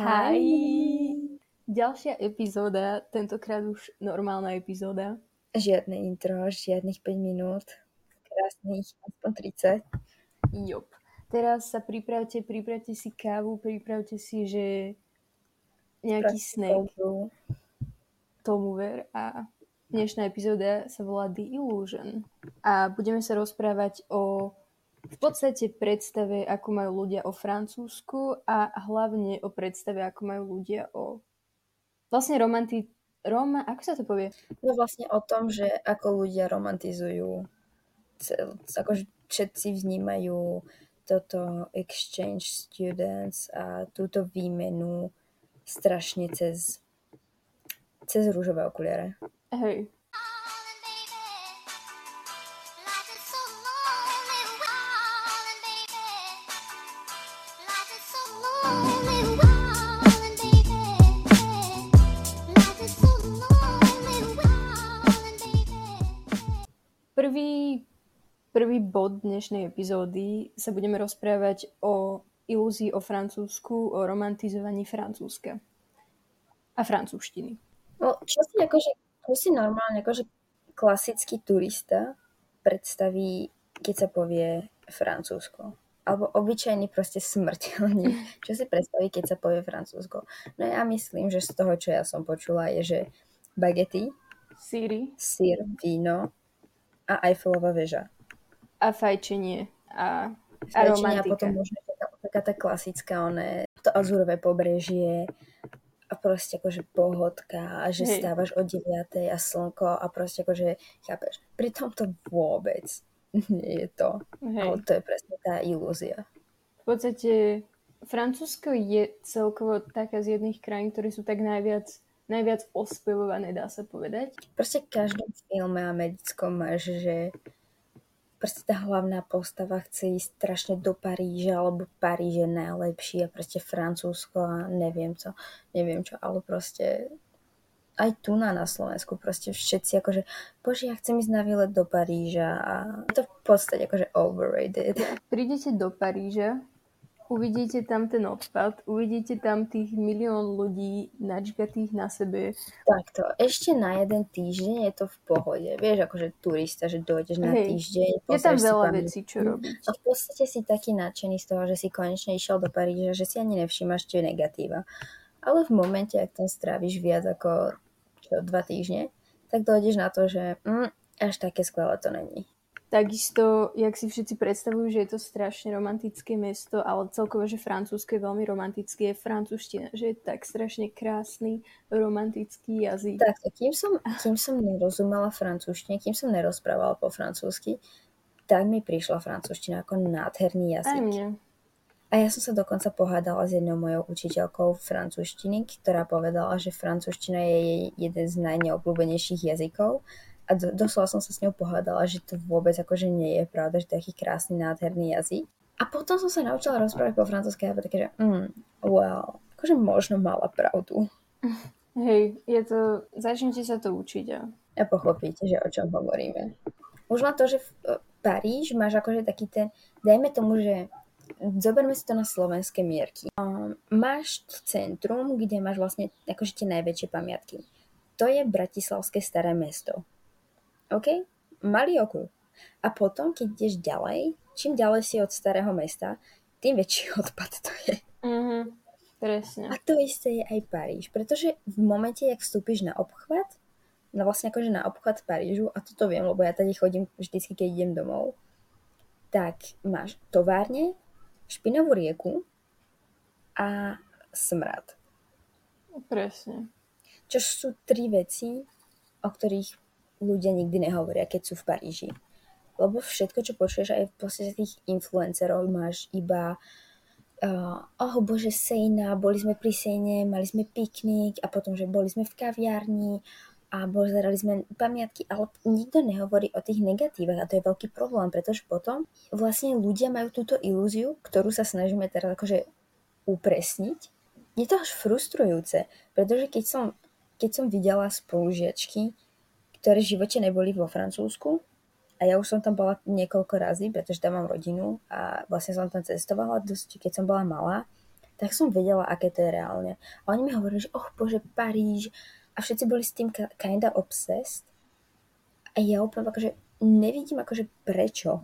Ahoj! Ďalšia epizóda, tentokrát už normálna epizóda. Žiadne intro, žiadnych 5 minút, krásnych aspoň 30. Jop. Teraz sa pripravte si kávu, pripravte si, že nejaký snack. Tomu ver a dnešná epizóda sa volá The Illusion. A budeme sa rozprávať o v podstate predstave, ako majú ľudia o Francúzsku a hlavne o predstave, ako majú ľudia o vlastne ako sa to povie? No vlastne o tom, že ako ľudia romantizujú, ako všetci vnímajú toto exchange students a túto výmenu strašne cez rúžové okuliare. Hej. Prvý bod dnešnej epizódy sa budeme rozprávať o ilúzii o Francúzsku, o romantizovaní Francúzska a francúzštiny. No, čo si normálne akože klasický turista predstaví, keď sa povie Francúzsko? Alebo obyčajný proste smrteľník. Čo si predstaví, keď sa povie Francúzsko? No ja myslím, že z toho, čo ja som počula, je, že bagety, sír, víno, a Eiffelova väža. A fajčenie. A romantika. A potom možno taká tá klasická, to azurové pobrežie a proste akože pohodka a že stávaš o 9:00 a slnko a proste akože, chápeš, pri tom to vôbec nie je to. Hej. Ale to je presne tá ilúzia. V podstate Francúzsko je celkovo taká z jedných krajín, ktoré sú tak najviac ospevované, dá sa povedať. Proste v každom filme americkom máš, že proste tá hlavná postava chce ísť strašne do Paríža, alebo Paríž je najlepší a proste Francúzsko a neviem čo, ale proste aj tu na Slovensku proste všetci akože, bože, ja chcem ísť na výlet do Paríža a je to v podstate akože overrated. Prídete do Paríža, uvidíte tam ten odpad, uvidíte tam tých milión ľudí načgatých na sebe. Takto, ešte na jeden týždeň je to v pohode. Vieš, akože turista, že dojdeš na týždeň. Je tam veľa vecí, čo robiť. A v podstate si taký nadšený z toho, že si konečne išiel do Paríža, že si ani nevšimáš, čo je negatíva. Ale v momente, ak tam stráviš viac ako 2 týždne, tak dojdeš na to, že až také skvelé to není. Takisto, jak si všetci predstavujú, že je to strašne romantické mesto, ale celkovo, že Francúzsko je veľmi romantické, je francúzština, že je tak strašne krásny, romantický jazyk. Tak, kým som nerozumela francúzštine, kým som nerozprávala po francúzsky, tak mi prišla francúzština ako nádherný jazyk. Aj mne. A ja som sa dokonca pohádala s jednou mojou učiteľkou francúzštiny, ktorá povedala, že francúzština je jej jeden z najneobľúbenejších jazykov. A doslova som sa s ňou pohádala, že to vôbec akože nie je pravda, že to je taký krásny, nádherný jazyk. A potom som sa naučila rozprávať po francúzsky a bola také, že wow, akože možno mala pravdu. Hej, je to, začnite sa to učiť. A pochopíte, že o čom hovoríme. Už na to, že v Paríž máš akože taký ten, dajme tomu, že zoberme si to na slovenské mierky. Máš centrum, kde máš vlastne akože tie najväčšie pamiatky. To je bratislavské staré mesto. OK? Malý okruh. A potom, keď ideš ďalej, čím ďalej si od starého mesta, tým väčší odpad to je. Mm-hmm, presne. A to isté je aj Paríž, pretože v momente, jak vstúpiš na obchvat, no vlastne akože na obchvat Parížu, a toto viem, lebo ja tady chodím vždycky, keď idem domov, tak máš továrne, špinavú rieku a smrad. Presne. Čo sú 3 veci, o ktorých ľudia nikdy nehovoria, keď sú v Paríži. Lebo všetko, čo počuješ, aj v podstate tých influencerov, máš iba bože, Sejna, boli sme pri Sejne, mali sme piknik a potom, že boli sme v kaviarni a pozerali sme pamiatky, ale nikto nehovorí o tých negatívach a to je veľký problém, pretože potom vlastne ľudia majú túto ilúziu, ktorú sa snažíme teraz akože upresniť. Je to až frustrujúce, pretože keď som videla spolužiačky, ktoré v živote neboli vo Francúzsku. A ja už som tam bola niekoľko razy, pretože tam mám rodinu a vlastne som tam cestovala dosť, keď som bola malá, tak som vedela, aké to je reálne. A oni mi hovorili, že bože, Paríž. A všetci boli s tým kinda obsessed. A ja úplne akože nevidím akože prečo.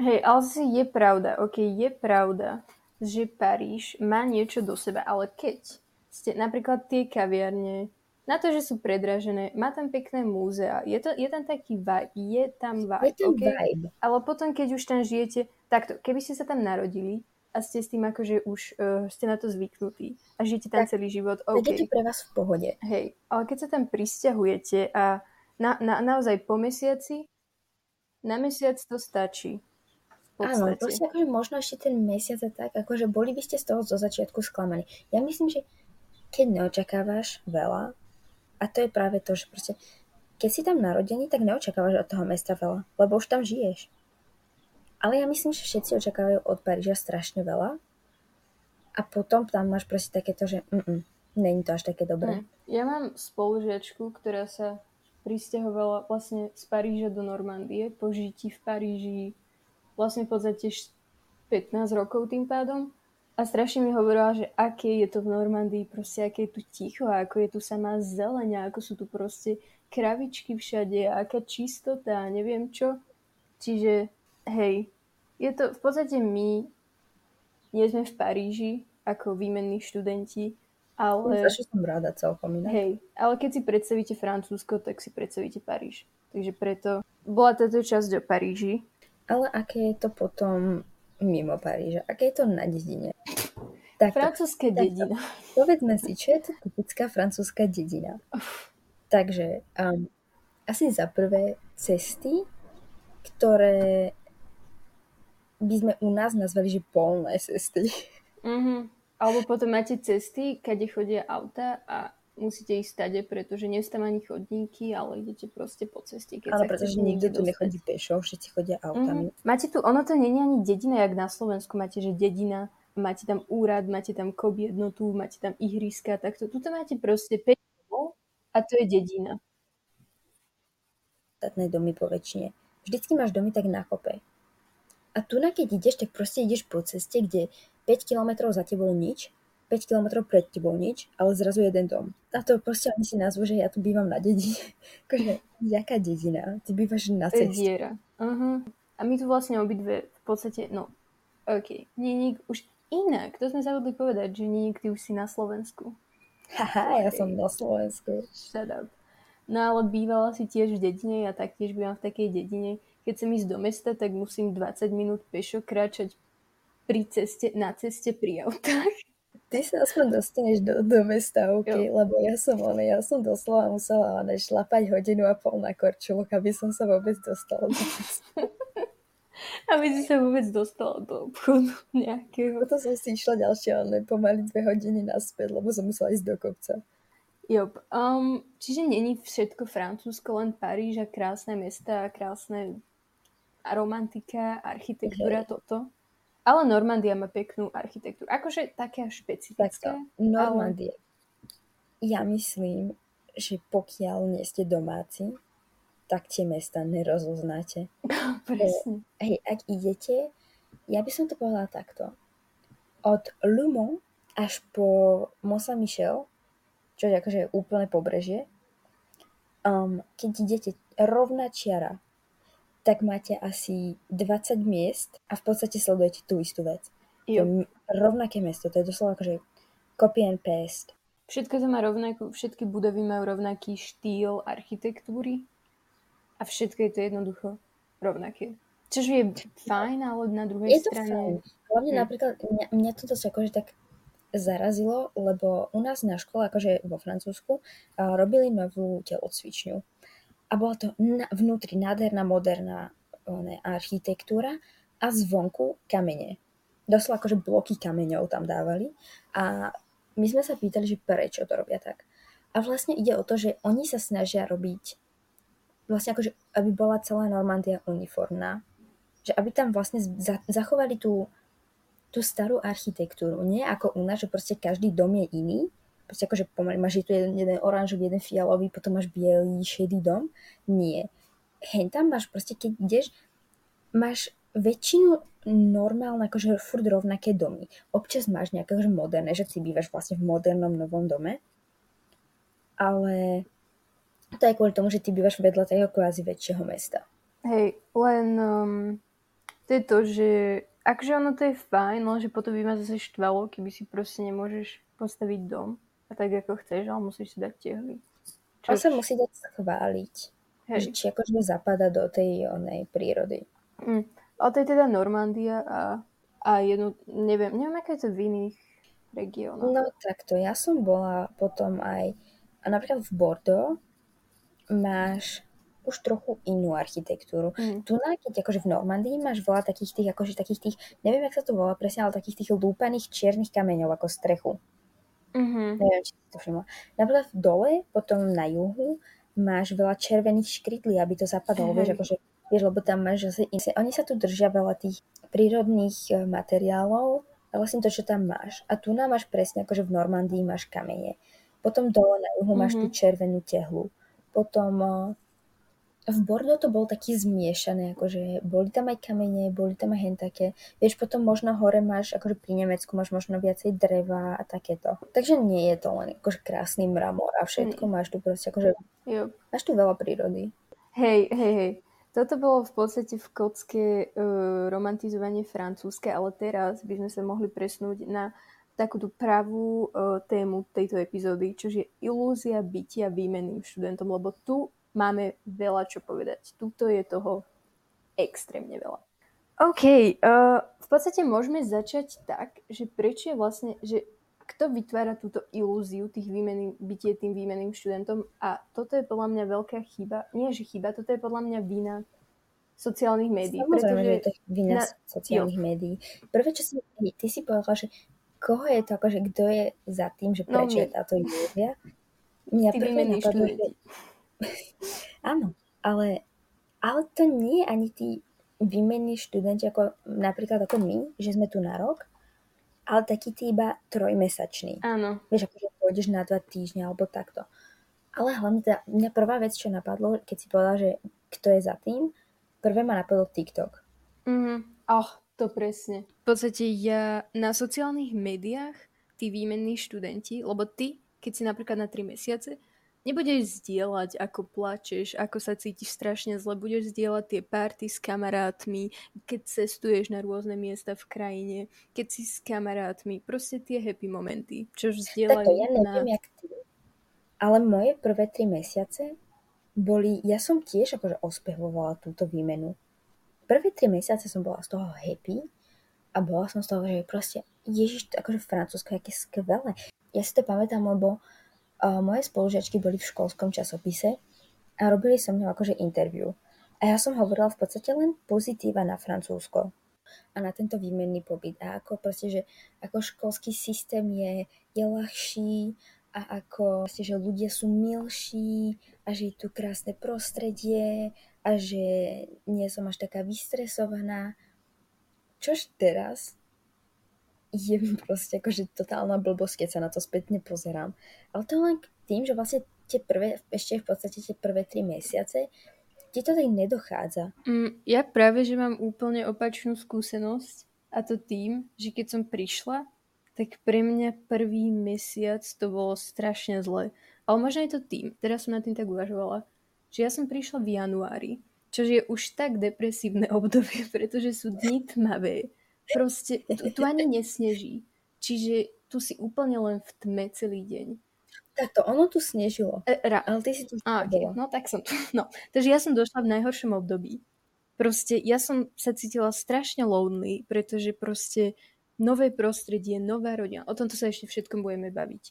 Hej, ale si je pravda, je pravda, že Paríž má niečo do seba, ale keď ste napríklad tie kaviarne, na to, že sú predražené, má tam pekné múzea, je tam taký vibe, vibe. Ale potom, keď už tam žijete, takto, keby ste sa tam narodili a ste s tým akože už ste na to zvyknutí a žijete tam tak celý život, tak je to pre vás v pohode. Hej, ale keď sa tam prisťahujete a naozaj po mesiaci, na mesiac to stačí. Áno, proste akože možno ešte ten mesiac a tak, akože boli by ste z toho zo začiatku sklamaní. Ja myslím, že keď neočakávaš veľa, a to je práve to, že proste, keď si tam narodený, tak neočakávaš od toho mesta veľa, lebo už tam žiješ. Ale ja myslím, že všetci očakávajú od Paríža strašne veľa a potom tam máš proste takéto, že není to až také dobré. Ja mám spolužiačku, ktorá sa prisťahovala vlastne z Paríža do Normandie, po žití v Paríži vlastne v podstate 15 rokov tým pádom. A strašne mi hovorila, že aké je to v Normandii, proste aké je tu ticho, ako je tu samá zelenia, ako sú tu proste kravičky všade, aká čistota, neviem čo. Čiže, hej, je to v podstate my, nie sme v Paríži ako výmenní študenti, ale... Zašla som ráda celkom inak. Hej, ale keď si predstavíte Francúzsko, tak si predstavíte Paríž. Takže preto bola táto časť o Paríži. Ale aké je to potom... mimo Paríža. Aké je to na dedine? Francúzska dedina. Povedzme si, čo je to typická francúzska dedina? Takže asi za prvé cesty, ktoré by sme u nás nazvali, že polné cesty. Alebo potom máte cesty, kade chodia auta a musíte ísť stade, pretože nevstávam ani chodníky, ale idete proste po ceste. Ale pretože nikto tu nechodí pešo, všetci chodia autami. Máte tu, ono to nie je ani dedina, jak na Slovensku máte, že dedina, máte tam úrad, máte tam kobiednotu, máte tam ihriska, takto. Tuto máte proste 5 domov a to je dedina. Štátne domy poväčšine. Vždycky máš domy tak na kope. A tu na keď ideš, tak proste ideš po ceste, kde 5 kilometrov za tebou nič, 5 kilometrov pred tebou nič, ale zrazu jeden dom. A to proste oni si nazvu, že ja tu bývam na dedine. Akože, jaká dedina? Ty bývaš na ceste. Diera. A my tu vlastne obidve v podstate, Nieník už inak. To sme zabudli povedať, že Nieník, ty už si na Slovensku. Ja som na Slovensku. Shut up. No ale bývala si tiež v dedine, ja taktiež bývam v takej dedine. Keď som ísť do mesta, tak musím 20 minút pešo kráčať pri ceste, na ceste pri autách. Ty sa aspoň dostaneš do mesta, lebo ja som doslova musela šlapať hodinu a pol na korčuloch, aby som sa vôbec dostala do mesta. Aby si sa vôbec dostala do obchodu nejakého. Potom som si išla pomaly 2 hodiny naspäť, lebo som musela ísť do kopca. Čiže není všetko Francúzsko, len Paríž a krásne mesta, krásne romantika, architektúra, toto. Ale Normandia má peknú architektúru. Akože taká špecifická. Normandie. Ja myslím, že pokiaľ nie ste domáci, tak tie mesta nerozoznáte. Presne. Hej, ak idete, ja by som to povedala takto. Od Le Mans až po Mont Saint-Michel, čo je akože úplne pobrežie, keď idete rovná čiara, tak máte asi 20 miest a v podstate sledujete tú istú vec. Rovnaké mesto, to je doslova akože copy and paste. Všetko to má rovnakú, všetky budovy majú rovnaký štýl architektúry a všetko je to jednoducho rovnaké. Čož je fajn, ale na druhej strane... Je to fajn. Hlavne napríklad, mňa toto sa akože tak zarazilo, lebo u nás na škole, akože vo Francúzsku, robili novú telocvičňu. A bola to vnútri nádherná, moderná architektúra a zvonku kamene. Doslova akože bloky kameňov tam dávali. A my sme sa pýtali, že prečo to robia tak. A vlastne ide o to, že oni sa snažia robiť, vlastne akože, aby bola celá Normandia uniformná. Že aby tam vlastne zachovali tú starú architektúru. Nie ako u nás, že proste každý dom je iný. Proste akože pomaly máš tu jeden oranžový, jeden fialový, potom máš bielý, šedý dom. Nie. Hen tam máš proste, keď ideš, máš väčšinu normálne, akože furt rovnaké domy. Občas máš nejaké akože moderné, že ty bývaš vlastne v modernom novom dome, ale to je kvôli tomu, že ty bývaš vedľa takého kvázi väčšieho mesta. Hej, len to je to, že akže ono to je fajn, ale že potom by ma zase štvalo, keby si proste nemôžeš postaviť dom a tak ako chceš, ale musíš si dať tehly. On sa musí dať schváliť, hej. Či akože zapadá do tej onej prírody. Ale to je teda Normandia a jedno, neviem, aké je to v iných regiónoch. No takto, ja som bola potom aj, a napríklad v Bordeaux máš už trochu inú architektúru. Tu keď akože v Normandii máš veľa takých tých, akože takých tých, neviem, jak sa to volá presne, ale takých tých lúpaných čiernych kameňov ako strechu. Neviem, či si to všimla. Napríklad v dole, potom na juhu máš veľa červených škridlí, aby to zapadalo, vieš, akože lebo tam máš zase iné. Oni sa tu držia veľa tých prírodných materiálov a vlastne to, čo tam máš. A tu nám máš presne, akože v Normandii máš kamene. Potom dole na juhu máš tú červenú tehlu. Potom v Bordeaux to bol taký zmiešané, akože boli tam aj kamene, boli tam aj hen také. Vieš, potom možno hore máš, akože pri Nemecku máš možno viacej dreva a takéto. Takže nie je to len akože krásny mramor a všetko. Máš tu proste, akože máš tu veľa prírody. Hej. Toto bolo v podstate v kocke romantizovanie francúzske, ale teraz by sme sa mohli presnúť na takúto pravú tému tejto epizódy, čo je ilúzia bytia výmenným študentom, lebo tu máme veľa čo povedať. Tuto je toho extrémne veľa. OK, v podstate môžeme začať tak, že prečo je vlastne, že kto vytvára túto ilúziu tých bytie tým výmenným študentom a toto je podľa mňa veľká chyba. Nie, že chyba, toto je podľa mňa vina sociálnych médií. Samozrejme, že je to vina sociálnych médií. Prvé, čo si ty si povedala, že koho je to, akože kto je za tým, že prečo je táto ilúzia? Mňa prvé napadlo, že... Áno, ale to nie ani tí výmenní študenti, ako napríklad ako my, že sme tu na rok, ale taký ty iba trojmesačný. Áno. Vieš, akože pôjdeš na 2 týždne alebo takto. Ale hlavne teda, mňa prvá vec, čo napadlo, keď si povedala, že kto je za tým, prvé ma napadlo TikTok. To presne. V podstate ja na sociálnych médiách tí výmenní študenti, lebo ty, keď si napríklad na 3 mesiace, nebudeš zdieľať, ako plačeš, ako sa cítiš strašne zle, budeš zdieľať tie party s kamarátmi, keď cestuješ na rôzne miesta v krajine, keď si s kamarátmi, proste tie happy momenty, čo zdieľajú. Takto, ja neviem, jak ty, ale moje prvé 3 mesiace boli, ja som tiež akože ospehovala túto výmenu. Prvé 3 mesiace som bola z toho happy a bola som z toho, že proste, ježiš, akože Francúzsko, aké skvelé. Ja si to pamätám, lebo moje spolužiačky boli v školskom časopise a robili so mnou akože interview. A ja som hovorila v podstate len pozitíva na Francúzsko a na tento výmenný pobyt. A ako proste, že ako školský systém je ľahší a ako proste, že ľudia sú milší a že je tu krásne prostredie a že nie som až taká vystresovaná. Čož teraz... je proste akože totálna blbosť, keď sa na to spätne pozerám. Ale to len tým, že vlastne tie prvé 3 mesiace ti to tak nedochádza. Ja práve, že mám úplne opačnú skúsenosť a to tým, že keď som prišla, tak pre mňa prvý mesiac to bolo strašne zle. Ale možno je to tým, teraz som nad tým tak uvažovala, že ja som prišla v januári, čo je už tak depresívne obdobie, pretože sú dni tmavé. Proste, tu ani nesneží. Čiže tu si úplne len v tme celý deň. Takto, ono tu snežilo. Ale ty si tu snežila. No tak som tu. No. Takže ja som došla v najhoršom období. Proste, ja som sa cítila strašne lonely, pretože proste nové prostredie, nová rodina. O tomto sa ešte všetkom budeme baviť.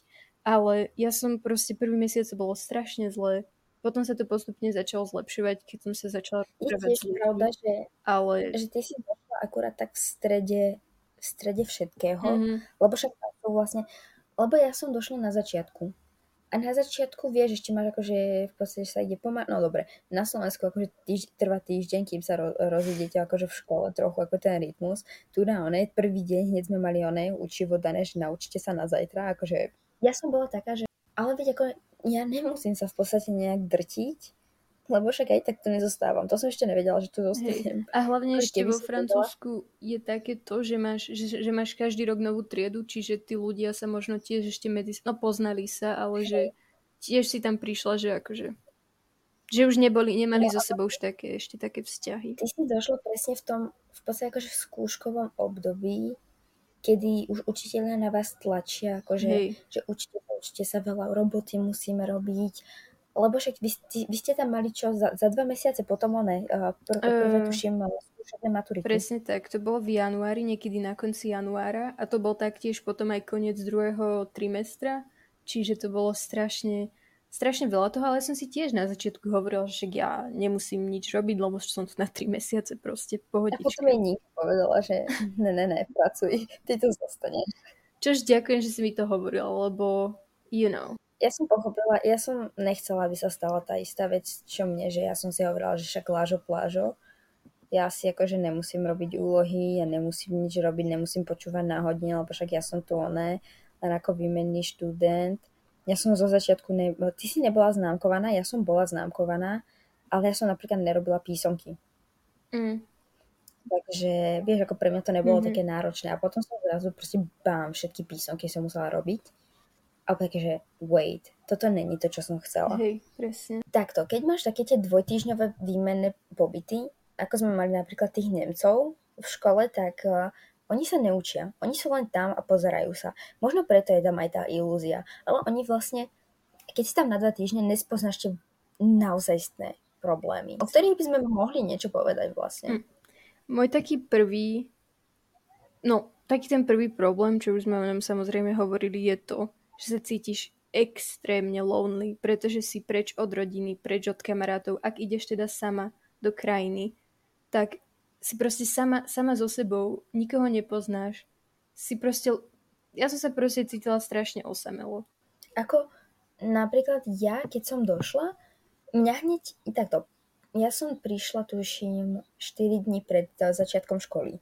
Ale ja som proste prvý mesiac bolo strašne zlé. Potom sa to postupne začalo zlepšovať, keď som sa začala... Je tiež pravda, že ty si došla akurát tak v strede všetkého, lebo však to vlastne... Lebo ja som došla na začiatku. A na začiatku, vieš, ešte máš akože v podstate, že sa ide pomáhať. No dobre, na Slovensku akože trvá týždeň, kým sa rozídete akože v škole trochu, ako ten rytmus. Tu na onej, prvý deň hneď sme mali onej učivo dané, že naučite sa na zajtra, akože... Ja som bola taká, že... Ale veď ako... Ja nemusím sa v podstate nejak drtiť, lebo však aj tak tu nezostávam. To som ešte nevedela, že tu zostanem. A hlavne ešte vo Francúzsku je také to, že máš každý rok novú triedu, čiže tí ľudia sa možno tiež ešte poznali sa, ale že tiež si tam prišla, že akože že už nemali so sebou už ešte také vzťahy. Ty si došla presne v tom, v podstate akože v skúškovom období, kedy už učiteľia na vás tlačia, akože, že učite sa, veľa roboty musíme robiť, lebo však vy ste tam mali čo za 2 mesiace potom tuším skúšobné maturity. Presne tak, to bolo v januári, niekedy na konci januára a to bol taktiež potom aj koniec 2. trimestra, čiže to bolo strašne veľa toho, ale som si tiež na začiatku hovorila, že ja nemusím nič robiť, lebo som tu na 3 mesiace proste pohodička. A potom jej nikto povedala, že ne, pracuj, ty tu zostaneš. Čož ďakujem, že si mi to hovorila, lebo Ja som pochopila, ja som nechcela, aby sa stala tá istá vec, čo mne, že ja som si hovorila, že však plážo, ja si akože nemusím robiť úlohy, ja nemusím nič robiť, nemusím počúvať náhodne, lebo však ja som tu len ako výmenný študent. Ja som zo začiatku, ty si nebola známkovaná, ja som bola známkovaná, ale ja som napríklad nerobila písomky. Mm. Takže, vieš, ako pre mňa to nebolo také náročné. A potom som zrazu proste všetky písomky som musela robiť. A takže, wait, toto není to, čo som chcela. Hej, presne. Takto, keď máš také tie 2-týždňové výmenné pobyty, ako sme mali napríklad tých Nemcov v škole, tak... Oni sa neučia, oni sú len tam a pozerajú sa. Možno preto je tam aj tá ilúzia. Ale oni vlastne, keď si tam na 2 týždne, nespoznáš tie naozajstné problémy, o ktorých by sme mohli niečo povedať vlastne. Môj taký prvý problém, čo už sme o ňom samozrejme hovorili, je to, že sa cítiš extrémne lonely, pretože si preč od rodiny, preč od kamarátov. Ak ideš teda sama do krajiny, tak... si proste sama so sebou, nikoho nepoznáš, si proste... Ja som sa proste cítila strašne osamelo. Ako napríklad ja, keď som došla, mňa hneď... Takto, ja som prišla, tuším, 4 dní pred začiatkom školy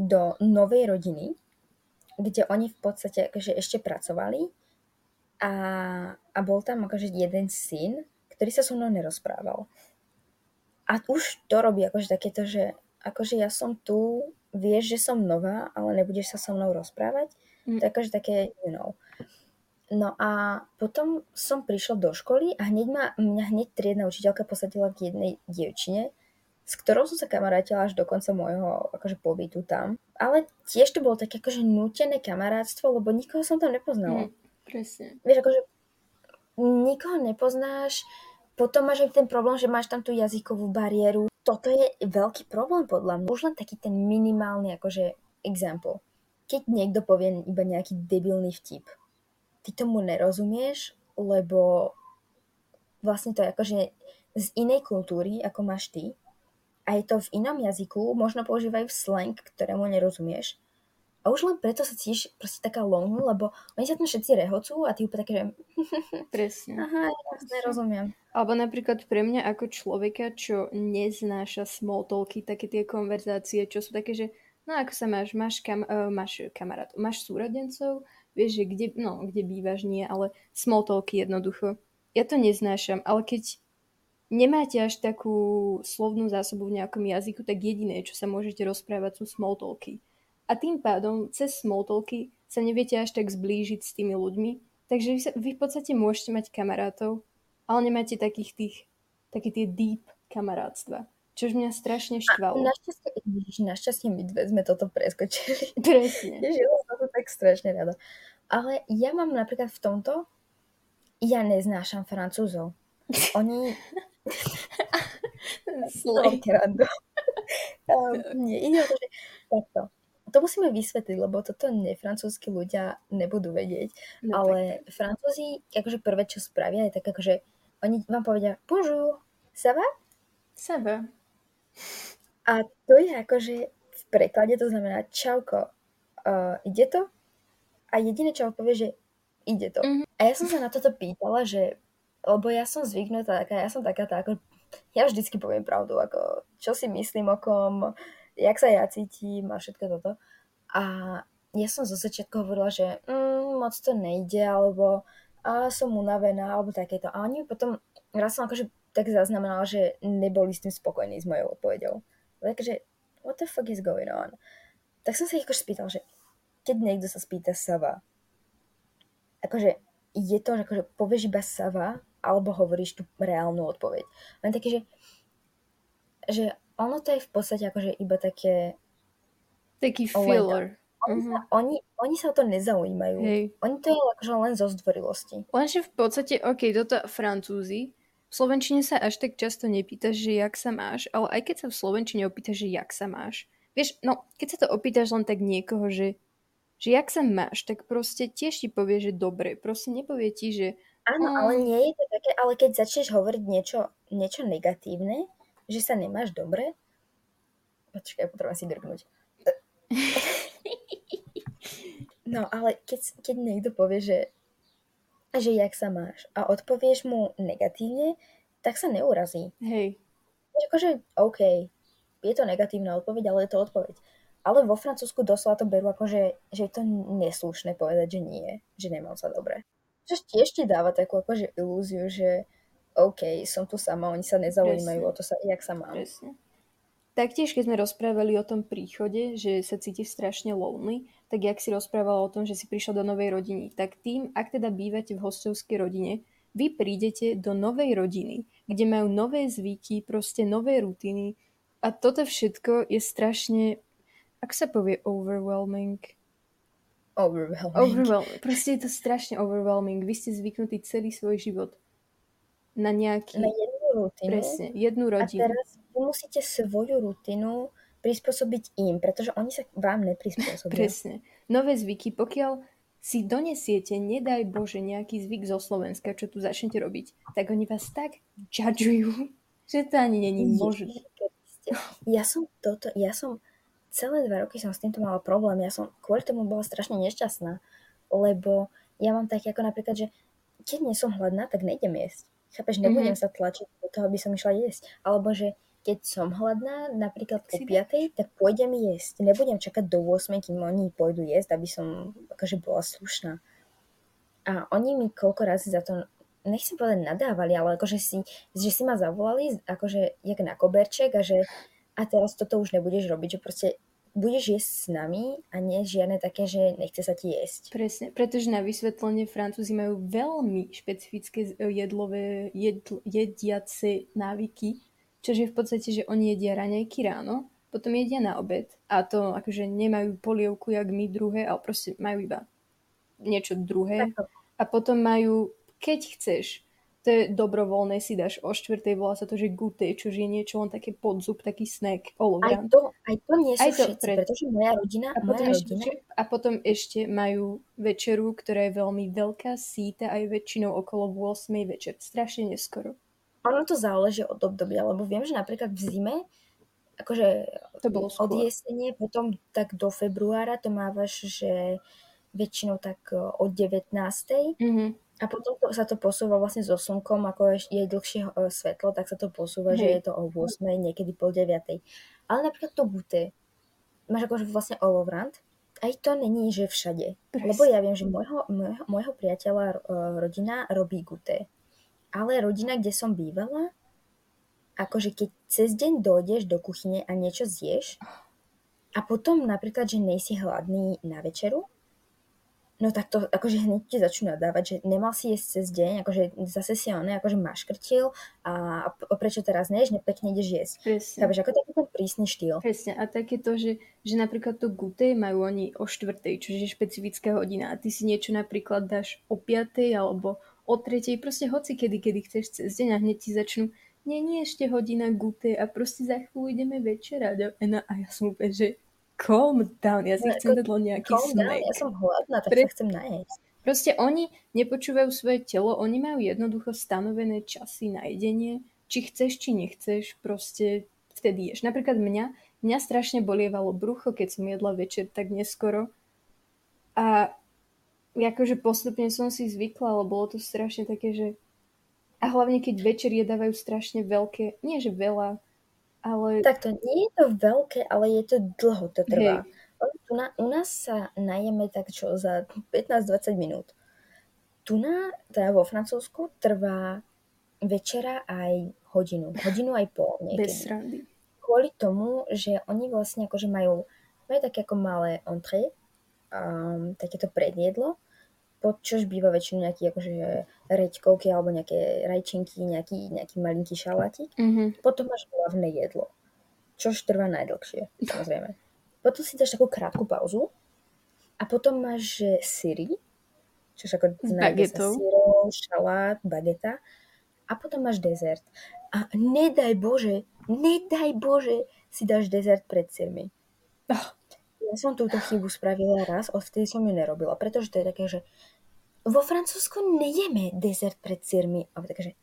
do novej rodiny, kde oni v podstate akože ešte pracovali a bol tam akože jeden syn, ktorý sa so mnou nerozprával. A už to robí akože takéto, že... akože ja som tu, vieš, že som nová, ale nebudeš sa so mnou rozprávať. To je akože také, No a potom som prišla do školy a mňa hneď triedna učiteľka posadila k jednej dievčine, s ktorou som sa kamarátila až do konca môjho akože pobytu tam. Ale tiež to bolo také akože nútené kamarátstvo, lebo nikoho som tam nepoznala. Presne. Vieš, akože nikoho nepoznáš, potom máš aj ten problém, že máš tam tú jazykovú bariéru. Toto je veľký problém podľa mňa. Už len taký ten minimálny akože example. Keď niekto povie iba nejaký debilný vtip, ty tomu nerozumieš, lebo vlastne to je akože z inej kultúry, ako máš ty. A je to v inom jazyku, možno používajú slang, ktorému nerozumieš. A už len preto sa cítiš proste taká lonely, lebo oni sa tam všetci rehocú a ty úplne také, že... Presne. Aha, ja nerozumiem. Alebo napríklad pre mňa ako človeka, čo neznáša small talky, také tie konverzácie, čo sú také, že no ako sa máš kamarátov, máš súrodencov, vieš, že kde bývaš, nie, ale small talky jednoducho. Ja to neznášam, ale keď nemáte až takú slovnú zásobu v nejakom jazyku, tak jediné, čo sa môžete rozprávať, sú small talky. A tým pádom cez small talky sa neviete až tak zblížiť s tými ľuďmi. Takže vy v podstate môžete mať kamarátov, ale nemáte také tie deep kamarátstva. Čož mňa strašne štvalo. Našťastie my dve sme toto preskočili. Presne. Žila som to tak strašne rada. Ale ja mám napríklad v tomto, ja neznášam Francúzov. Oni... Slej. Nie, ide o to, že takto. To musíme vysvetliť, lebo toto nefrancúzski ľudia nebudú vedieť, no, ale tak. Francúzi, akože prvé, čo spravia, je tak akože, oni vám povedia bonjour, ça va? Ça va. A to je akože, v preklade to znamená čauko, ide to? A jediné, čo vám povie, že ide to. Mm-hmm. A ja som sa na toto pýtala, že, lebo ja som zvyknutá, ja som taká, ja vždycky poviem pravdu, ako, čo si myslím o kom, jak sa ja cítim a všetko toto. A ja som zo začiatku hovorila, že moc to nejde, alebo som unavená, alebo takéto. A oni potom, raz som akože tak zaznamenala, že neboli s tým spokojní s mojou odpoveďou. Takže, what the fuck is going on? Tak som sa ich akože spýtal, že keď niekto sa spýta Sava, akože je to, že akože povieš iba Sava, alebo hovoríš tú reálnu odpoveď. Len také, že ono to je v podstate akože iba také... Taký filler. Oni sa o to nezaujímajú. Hej. Oni to je akože len zo zdvorilosti. Lenže v podstate, okej, toto Francúzi, v slovenčine sa až tak často nepýtaš, že jak sa máš, ale aj keď sa v slovenčine opýtaš, že jak sa máš. Vieš, no, keď sa to opýtaš len tak niekoho, že jak sa máš, tak proste tiež ti povie, že dobre. Proste nepovie ti, že... Áno, ale nie je to také, ale keď začneš hovoriť niečo negatívne, že sa nemáš dobre... Počkaj, potrebujem si drgnúť. No, ale keď niekto povie, že jak sa máš a odpovieš mu negatívne, tak sa neurazí. Hej. Akože, OK, je to negatívna odpoveď, ale je to odpoveď. Ale vo Francúzsku doslova to berú akože, že je to neslušné povedať, že nie, že nemám sa dobre. Čo tiež ti dáva takú akože ilúziu, že OK, som tu sama, oni sa nezaujímajú o to, jak sa mám. Presne. Taktiež, keď sme rozprávali o tom príchode, že sa cítiš strašne lonely, tak jak si rozprávala o tom, že si prišla do novej rodiny, tak tým, ak teda bývate v hostovskej rodine, vy prídete do novej rodiny, kde majú nové zvyky, proste nové rutiny a toto všetko je strašne, ako sa povie, overwhelming. Overwhelming. Proste je to strašne overwhelming. Vy ste zvyknutí celý svoj život na nejaký... Na jednu rutinu. Presne, jednu rodinu. A teraz musíte svoju rutinu prispôsobiť im, pretože oni sa vám neprispôsobia. Presne. Nové zvyky, pokiaľ si donesiete, nedaj Bože, nejaký zvyk zo Slovenska, čo tu začnete robiť, tak oni vás tak judžujú, že to ani není možné. Ja som celé 2 roky som s týmto mala problém. Ja som kvôli tomu bola strašne nešťastná, lebo ja mám také ako napríklad, že keď nie som hladná, tak nejdem jesť. Chápeš, nebudem sa tlačiť do toho, aby som išla jesť. Alebo že keď som hladná, napríklad po 5, tak pôjdem jesť. Nebudem čakať do 8, kým oni pôjdu jesť, aby som akože bola slušná. A oni mi koľko razy za to, nechcem povedať nadávali, ale akože že si ma zavolali, akože jak na koberček a že a teraz toto už nebudeš robiť, že proste budeš jesť s nami a nie žiadne také, že nechce sa ti jesť. Presne, pretože na vysvetlenie Francúzi majú veľmi špecifické jedlové, jediace návyky, čo je v podstate, že oni jedia raňajky ráno, potom jedia na obed a to akože nemajú polievku jak my druhé, ale proste majú iba niečo druhé. Tako. A potom majú, keď chceš, to je dobrovoľné, si dáš o 4:00, volá sa to, že gute, čo je niečo len také podzup, taký snack. Aj to nie sú všetci, pretože moja rodina a potom ešte majú večeru, ktorá je veľmi veľká, síta aj väčšinou okolo 8:00 večer. Strašne neskoro. Ono to záleží od obdobia, lebo viem, že napríklad v zime, akože to bolo od jesene, potom tak do februára to mávaš, že väčšinou tak od 19:00. Mhm. A potom sa to posúva vlastne so slnkom, ako je dlhšie svetlo, tak sa to posúva, že je to o 8, niekedy po 9. Ale napríklad to gute, máš akože vlastne olovrant, aj to není, že všade. Presne. Lebo ja viem, že môjho priateľa rodina robí gute. Ale rodina, kde som bývala, akože keď cez deň dojdeš do kuchyne a niečo zješ, a potom napríklad, že nejsi hladný na večeru, no tak to akože hneď ti začnú nadávať, že nemal si jesť cez deň, akože zase si akože maškrtil a prečo teraz neješ, nepekne ideš jesť. Presne. Takže ako taký ten prísny štýl. Presne, a také to, že napríklad to gute majú oni o 4:00, čo je špecifická hodina a ty si niečo napríklad dáš o 5:00 alebo o 3:00, proste hoci kedy chceš cez deň a hneď ti začnú nie ešte hodina gute a proste za chvíľu ideme večerať. A ja som úplne, že... Calm down, ja si chcem dať len nejaký snack. Ja som hladná, tak sa chcem najesť. Proste oni nepočúvajú svoje telo, oni majú jednoducho stanovené časy na jedenie, či chceš, či nechceš, proste vtedy ješ. Napríklad mňa strašne bolievalo brucho, keď som jedla večer tak neskoro a akože postupne som si zvykla, ale bolo to strašne také, že a hlavne keď večer jedávajú strašne veľké, nie že veľa, ale... Takto, nie je to veľké, ale je to dlho, to trvá. U nás sa najeme tak čo, za 15-20 minút. Tu na, teda vo Francúzsku, trvá večera aj hodinu aj pol niekedy. Bez srandy. Kvôli tomu, že oni vlastne akože majú také ako malé entrée, takéto predjedlo, pod čož býva väčšinou nejaké akože reďkovky alebo nejaké rajčinky, nejaký malinký šalátik. Mm-hmm. Potom máš hlavné jedlo, čož trvá najdlhšie, samozrejme. Potom si dáš takú krátku pauzu a potom máš syry, čož ako nájde sa syrou, šalát, bageta a potom máš dezert. A nedaj Bože, si dáš dezert pred syrmi. Ja som túto chybu spravila raz, odtedy som ju nerobila, pretože to je také, že vo Francúzsku nejeme dezert pred syrmi. A takže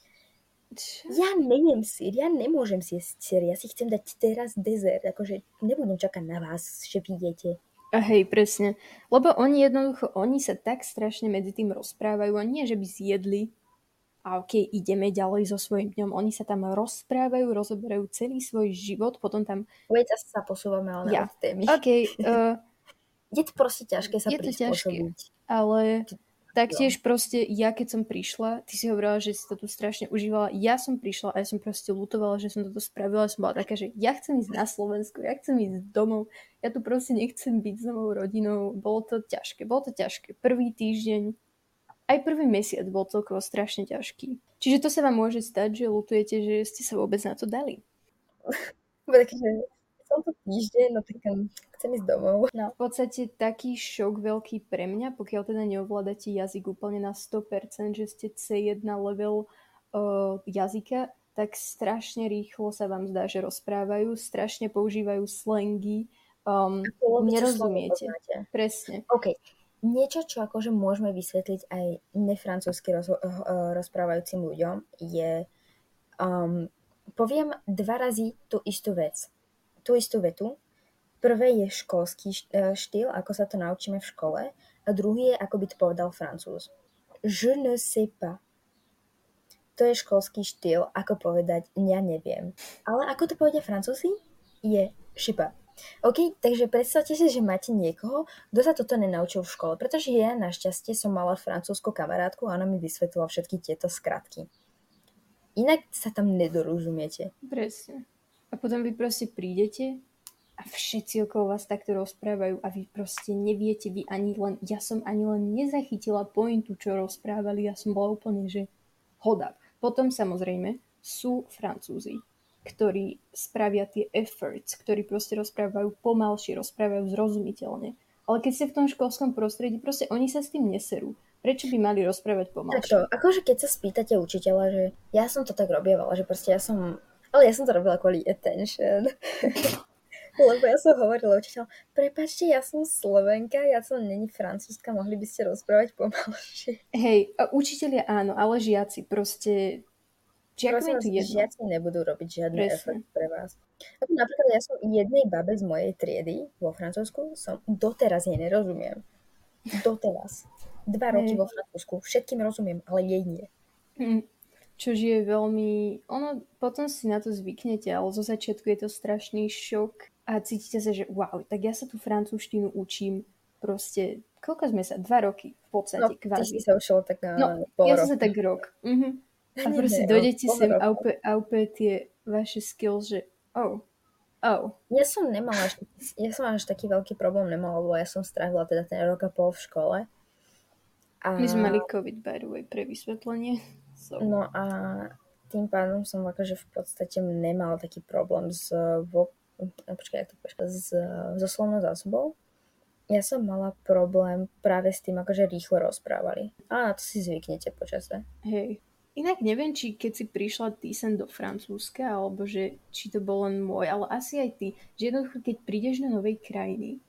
ja nejem syr, ja nemôžem si jesť syr, ja si chcem dať teraz dezert, akože nebudem čakať na vás, že prídete. A hej, presne. Lebo oni sa tak strašne medzi tým rozprávajú, a nie, že by zjedli a okej, ideme ďalej so svojím dňom. Oni sa tam rozprávajú, rozoberajú celý svoj život, potom tam... Veď asi sa posúvame, ale na témy. Okej. Je to proste ťažké sa prispôsobiť. Ale taktiež proste ja, keď som prišla, ty si hovorila, že si to tu strašne užívala. Ja som prišla a ja som proste ľutovala, že som toto spravila. Som bola taká, že ja chcem ísť na Slovensko, ja chcem ísť domov. Ja tu proste nechcem byť s novou rodinou. Bolo to ťažké. Prvý týždeň. Aj prvý mesiac bol celkovo strašne ťažký. Čiže to sa vám môže stať, že ľutujete, že ste sa vôbec na to dali. Takže som to týždeň, no tak chcem ísť domov. No, v podstate taký šok veľký pre mňa, pokiaľ teda neovládate jazyk úplne na 100%, že ste C1 level jazyka, tak strašne rýchlo sa vám zdá, že rozprávajú, strašne používajú slangy, nerozumiete. Presne. OK. Niečo, čo akože môžeme vysvetliť aj nefrancúzsky rozprávajúcim ľuďom, je poviem 2 razy tú istú vec. Tú istú vetu. Prvé je školský štýl, ako sa to naučíme v škole, a druhý je, ako by to povedal Francúz. Je ne sais pas. To je školský štýl, ako povedať ja neviem. Ale ako to povedia Francúzi, je je pas. OK, takže predstavte si, že máte niekoho, kto sa toto nenaučil v škole, pretože ja našťastie som mala francúzsku kamarátku a ona mi vysvetlila všetky tieto skratky. Inak sa tam nedorozumiete. Presne. A potom vy proste prídete a všetci okolo vás takto rozprávajú a vy proste neviete, ja som ani len nezachytila pointu, čo rozprávali, ja som bola úplne, že hoda. Potom samozrejme sú Francúzi, ktorí spravia tie efforts, ktorí proste rozprávajú pomalšie, rozprávajú zrozumiteľne. Ale keď ste v tom školskom prostredí, proste oni sa s tým neserú. Prečo by mali rozprávať pomalšie? Takto, akože keď sa spýtate učiteľa, že ja som to tak robievala, že proste ale ja som to robila kvôli attention. Lebo ja som hovorila učiteľ, prepáčte, ja som Slovenka, ja som není Francúzska, mohli by ste rozprávať pomalšie. Hej, učitelia áno, ale žiaci proste... Čiakujem tu jedno. Žiaci nebudú robiť žiadny efekt pre vás. Napríklad ja som jednej babe z mojej triedy vo Francúzsku, doteraz jej nerozumiem. Doteraz. 2 roky vo Francúzsku. Všetkým rozumiem, ale jej nie. Čož je veľmi... Ono, potom si na to zvyknete, ale zo začiatku je to strašný šok a cítite sa, že wow, tak ja sa tú francúzštinu učím proste... Koľko sme sa? 2 roky v podstate. No, kvázi. Ty si sa učila tak pol roku. Ja som sa tak rok. Mhm. A proste dojdete sem a úplne tie vaše skills, že Ja som až taký veľký problém nemala, lebo ja som strávila teda ten rok a pol v škole. A... My sme mali COVID, by the way, pre vysvetlenie. So. No a tým pádom som akože v podstate nemala taký problém so slovnou zásobou. Ja som mala problém práve s tým, akože rýchlo rozprávali. A na to si zvyknete počase. Hej. Inak neviem, či keď si prišla ty sem do Francúzska, alebo že či to bol len môj, ale asi aj ty, že jednoducho, keď prídeš do novej krajiny,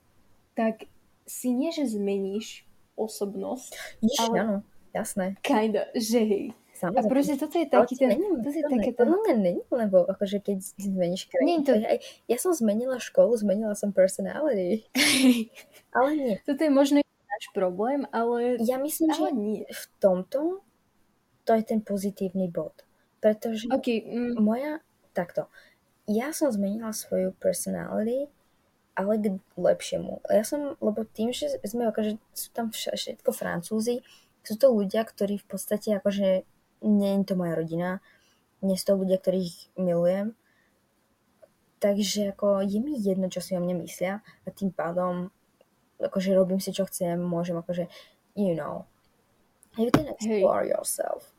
tak si nie, že zmeníš osobnosť. Ježiš, ale... áno, jasné. Kinda, že hej. Samozrejme. A proste toto je taký ten... To nie, lebo akože keď zmeníš krajinu. To... Ja som zmenila školu, zmenila som personality. Ale nie. Toto je možno náš problém, ale... Ja myslím, že nie. V tomto... To je ten pozitívny bod. Pretože moja... Takto. Ja som zmenila svoju personality, ale k lepšiemu. Lebo tým, že sme akože, sú tam všetko Francúzi, sú to ľudia, ktorí v podstate akože nie je to moja rodina. miesto ľudia, ktorých milujem. Takže ako je mi jedno, čo si o mne myslia a tým pádom akože robím si, čo chcem, môžem akože, you know, you can explore yourself.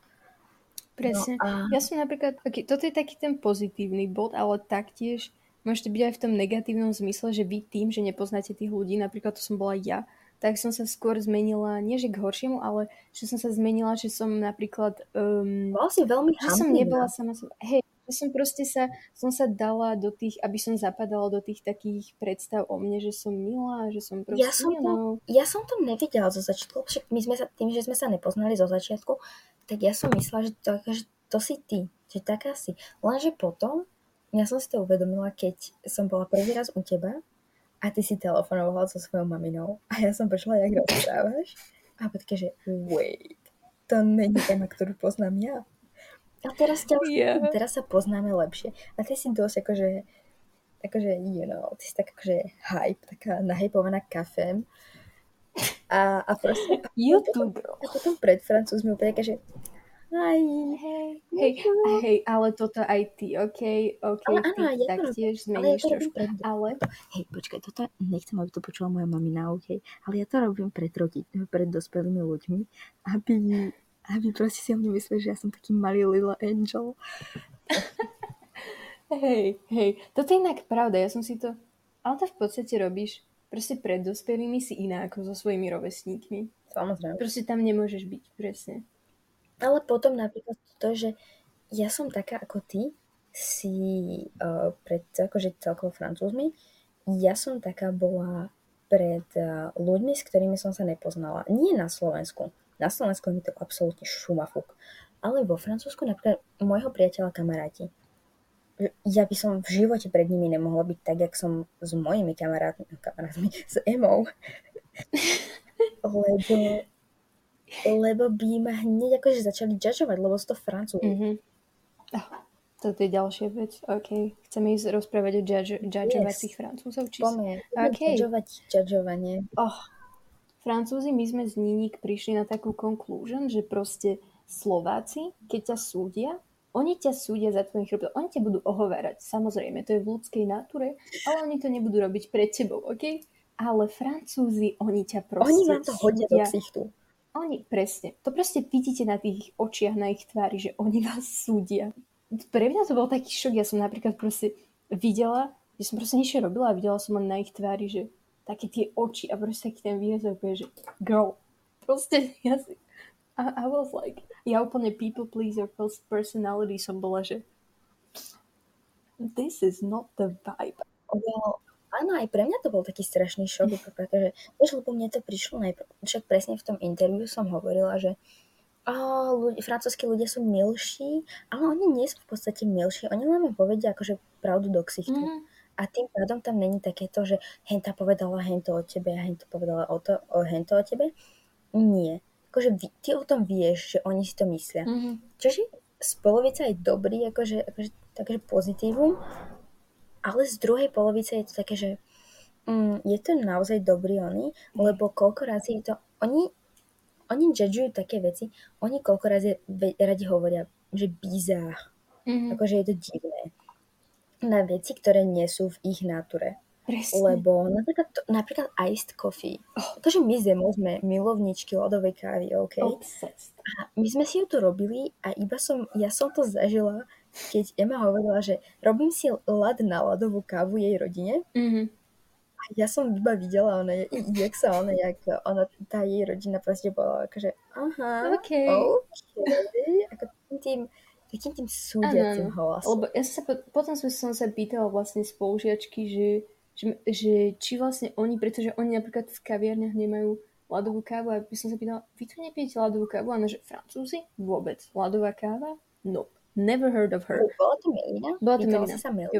Presne. No, ja som napríklad, okay, toto je taký ten pozitívny bod, ale taktiež môžete byť aj v tom negatívnom zmysle, že vy tým, že nepoznáte tých ľudí, napríklad to som bola ja, tak som sa skôr zmenila, nie že k horšiemu, ale že som sa zmenila, že som napríklad... bola si veľmi hamlivá. Že som nebola sama seba. Hej, že som proste som sa dala do tých, aby som zapadala do tých takých predstav o mne, že som milá, že som proste... Ja som to nevidela zo začiatku, však my sme sa, tým, že sme sa nepoznali zo začiatku, tak ja som myslela, že to si ty, že taká si. Lenže potom, ja som si to uvedomila, keď som bola prvý raz u teba, a ty si telefonovala so svojou maminou. A ja som prišla, jak rozprávaš. A Petka, že wait, to není téma, ktorú poznám ja. A teraz sa poznáme lepšie. A ty si dosť akože you know, ty si tak akože hype, taká nahypovaná kafem. A proste... YouTube. A potom pred Francúzmi úplne taká, že Hej, ale toto aj ty, okej, ty taktiež zmeníš trošku, ale... Hej, počkaj, toto nechcem, aby to počula moja mamina, okej, ale ja to robím pred dospelými ľuďmi, aby proste si o mne mysleli, že ja som taký malý little angel. Hej, toto je inak pravda, ja som si to... Ale to v podstate robíš proste pred dospelými si iná ako so svojimi rovesníkmi. Samozrejme. Proste tam nemôžeš byť, presne. Ale potom napríklad to, že ja som taká ako ty, si pred akože celkovo Francúzmi, ja som taká bola pred ľuďmi, s ktorými som sa nepoznala. Nie na Slovensku. Na Slovensku mi to absolútne šumafúk. Ale vo Francúzsku napríklad môjho priateľa kamaráti. Ja by som v živote pred nimi nemohla byť tak, jak som s mojimi kamarátmi s Emou. Lebo by ma hneď akože začali judžovať, lebo sú to Francúzi. Mm-hmm. Toto je ďalšia vec. OK. Chceme ísť rozprávať o judžovať tých Francúzov. Poďme. OK. Judžovanie. Francúzi, my sme z Nínik prišli na takú conclusion, že proste Slováci, keď ťa súdia, oni ťa súdia za tvojim chrbtom. Oni ťa budú ohovárať. Samozrejme, to je v ľudskej nature, ale oni to nebudú robiť pred tebou, OK? Ale Francúzi, oni ťa proste oni vám to hodia do ksichtu. Oni, presne, to proste vidíte na tých očiach, na ich tvári, že oni vás súdia. Pre mňa to bol taký šok, ja som napríklad proste videla, že som proste niečo robila a videla som len na ich tvári, že také tie oči a proste taký ten výrazok, že girl, proste ja si, I was like, ja úplne people pleaser, first personality som bola, že this is not the vibe. Well, áno, aj pre mňa to bol taký strašný šok, pretože lebo mne to prišlo najprv. Však presne v tom interviu som hovorila, že francúzski ľudia sú milší, ale oni nie sú v podstate milší. Oni len povedia akože pravdu do ksichtu. Mm. A tým pádom tam není takéto, že henta povedala hento o tebe a hento povedala hento o tebe. Nie. Akože ty o tom vieš, že oni si to myslia. Mm. Čože z polovice je dobrý, akože také pozitívum, ale z druhej polovice je to také, že je to naozaj dobrý oni, lebo koľko razy to... Oni judžujú také veci, oni koľko razy radi hovoria, že bizár. Mm-hmm. Akože je to divné. Na veci, ktoré nie sú v ich nature. Presne. Lebo napríklad iced coffee. Akože my Zemou sme milovničky ľadovej kávy, OK? Obsessed. A my sme si ju tu robili a ja som to zažila... Keď Ema hovorila, že robím si ľad na ľadovú kávu jej rodine, mm-hmm. A ja som iba videla, ona, tá jej rodina proste bola akože, aha, okay. Ako takým tým súdiacím hlasom. Lebo ja potom som sa pýtala vlastne spolužiačky, že či vlastne oni, pretože oni napríklad v kaviarniach nemajú ľadovú kávu, a by som sa pýtala, vy tu nepijete ľadovú kávu? A ona, že Francúzi? Vôbec. Ľadová káva? Nope. Never heard of her. Bola to Melina? Bola to Melina. Sa Melina?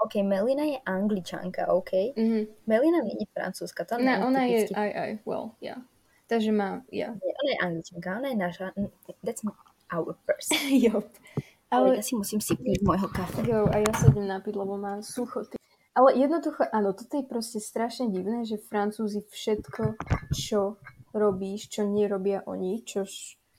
Ok, Melina je Angličanka, ok? Mm-hmm. Melina nie je francúzska. To nie ona typicky... je yeah. Takže má, yeah. Nie, ona je Angličanka, ona je naša, that's not our person. Yep. Ale ja si musím sipiť môjho kafe. A ja sa idem napiť, lebo mám sucho. Ale jednoducho, áno, toto je proste strašne divné, že Francúzi všetko, čo robíš, čo nerobia oni, čo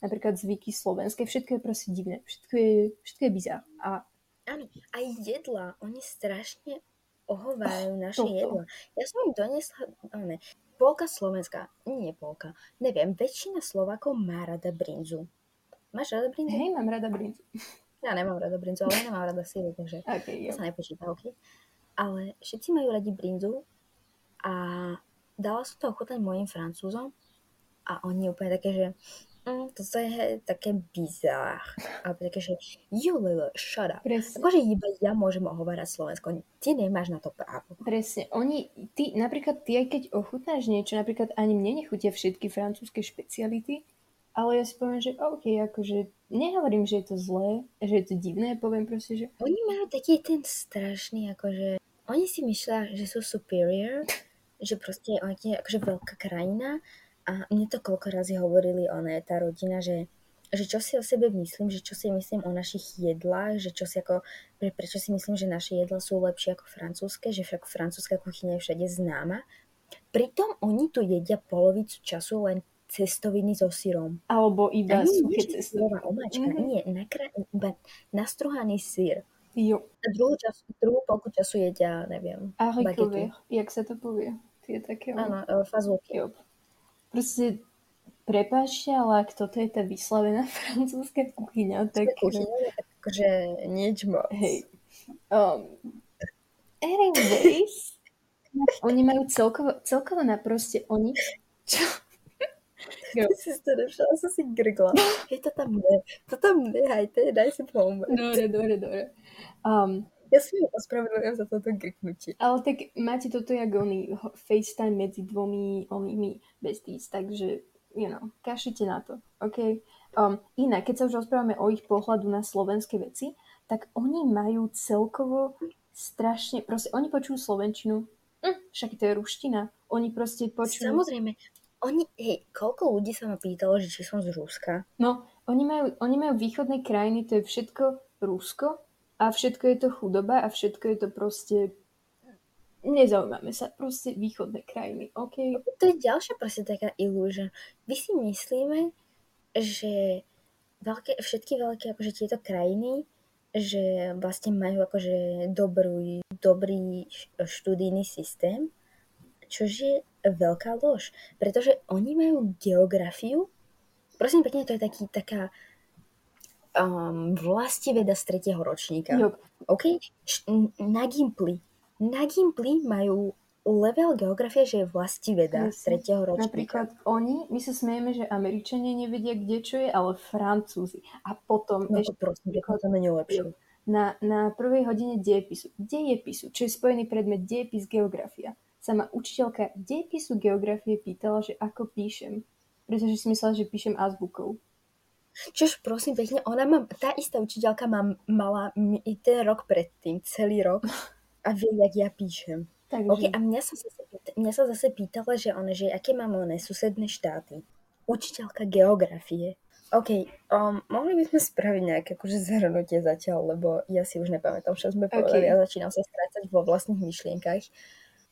napríklad zvyky slovenské, všetko je proste divné, všetko je bizár. A áno, aj jedla, oni strašne ohovárajú naše jedla. Ja som im doniesla, polka Slovenska, nie polka, neviem, väčšina Slovákov má rada brinzu. Máš rada brinzu? Hej, mám rada brinzu. Ja nemám rada brinzu, ale nemám rada síru, takže okay, to sa nepočíta, ok? Ale všetci majú radi brinzu a dala som to ochutnať mojim Francúzom a oni úplne také, že toto je také bizár. A také, že jo, lilo, shut up. Akože iba ja môžem ohovárať Slovensko. Ty nemáš na to právo. Presne. Ty, napríklad, aj keď ochutnáš niečo, napríklad ani mne nechutia všetky francúzske špeciality, ale ja si poviem, že OK, akože nehovorím, že je to zlé, že je to divné, poviem proste, že... Oni majú taký ten strašný, akože... Oni si myslia, že sú superior, že proste je akože veľká krajina. A mne to koľko razy hovorili tá rodina, že čo si o sebe myslím, že čo si myslím o našich jedlách, prečo si myslím, že naše jedlá sú lepšie ako francúzske, že však francúzska kuchyňa je všade známa. Pritom oni tu jedia polovicu času len cestoviny so syrom. Alebo iba suché cestoviny. Omáčka, nie, iba nastruhaný syr. Jo. A druhú polku času jedia, neviem, bagetu. Jak sa to povie? Tie také... Áno, fazulky. Jo. Proste, prepáčte, ale ak toto je tá vyslavená francúzska kuchyňa, tak... Akože nič moc. Hej. Anyways, oni majú celkovo naproste oni... Čo? Ty si to nevšala, som si grgla. Hej, to tam ne, hajte, daj si pomôcť. Dobre. Ja si ospravedlňujem za toto grknutie. Ale tak máte toto jak oný FaceTime medzi dvomi onými besties, takže, kašlite na to, ok? Inak, keď sa už rozprávame o ich pohľadu na slovenské veci, tak oni majú celkovo strašne, proste oni počujú slovenčinu, však to je ruština, oni proste počujú... Samozrejme, koľko ľudí sa ma pýtalo, že či som z Ruska? No, oni majú východné krajiny, to je všetko Rusko, a všetko je to chudoba a všetko je to proste... Nezaujímame sa. Proste východné krajiny. Okay. To je ďalšia proste taká ilúžia. My si myslíme, že všetky veľké akože tieto krajiny, že vlastne majú akože dobrý študijný systém, čo je veľká lož. Pretože oni majú geografiu. Prosím pekne, to je taká... vlastiveda z 3. ročníka. Yep. OK? Na Gimply majú level geografie, že je vlastiveda z 3. ročníka. Napríklad my sa smejeme, že Američania nevedia, kde čo je, ale Francúzi. A potom... to není lepšie. Na prvej hodine dejepisu, čo je spojený predmet dejepis geografia, sa ma učiteľka dejepisu geografie pýtala, že ako píšem. Pretože si myslela, že píšem azbukou. Čož prosím pekne, tá istá učiteľka mala i ten rok predtým, celý rok a vie, jak ja píšem. Takže... Okay, a mňa sa zase pýtala, že aké mám susedné štáty. Učiteľka geografie. OK, mohli by sme spraviť nejaké zhrnutie zatiaľ, lebo ja si už nepamätám, čo sme povedali. Ja začínam sa strácať vo vlastných myšlienkach.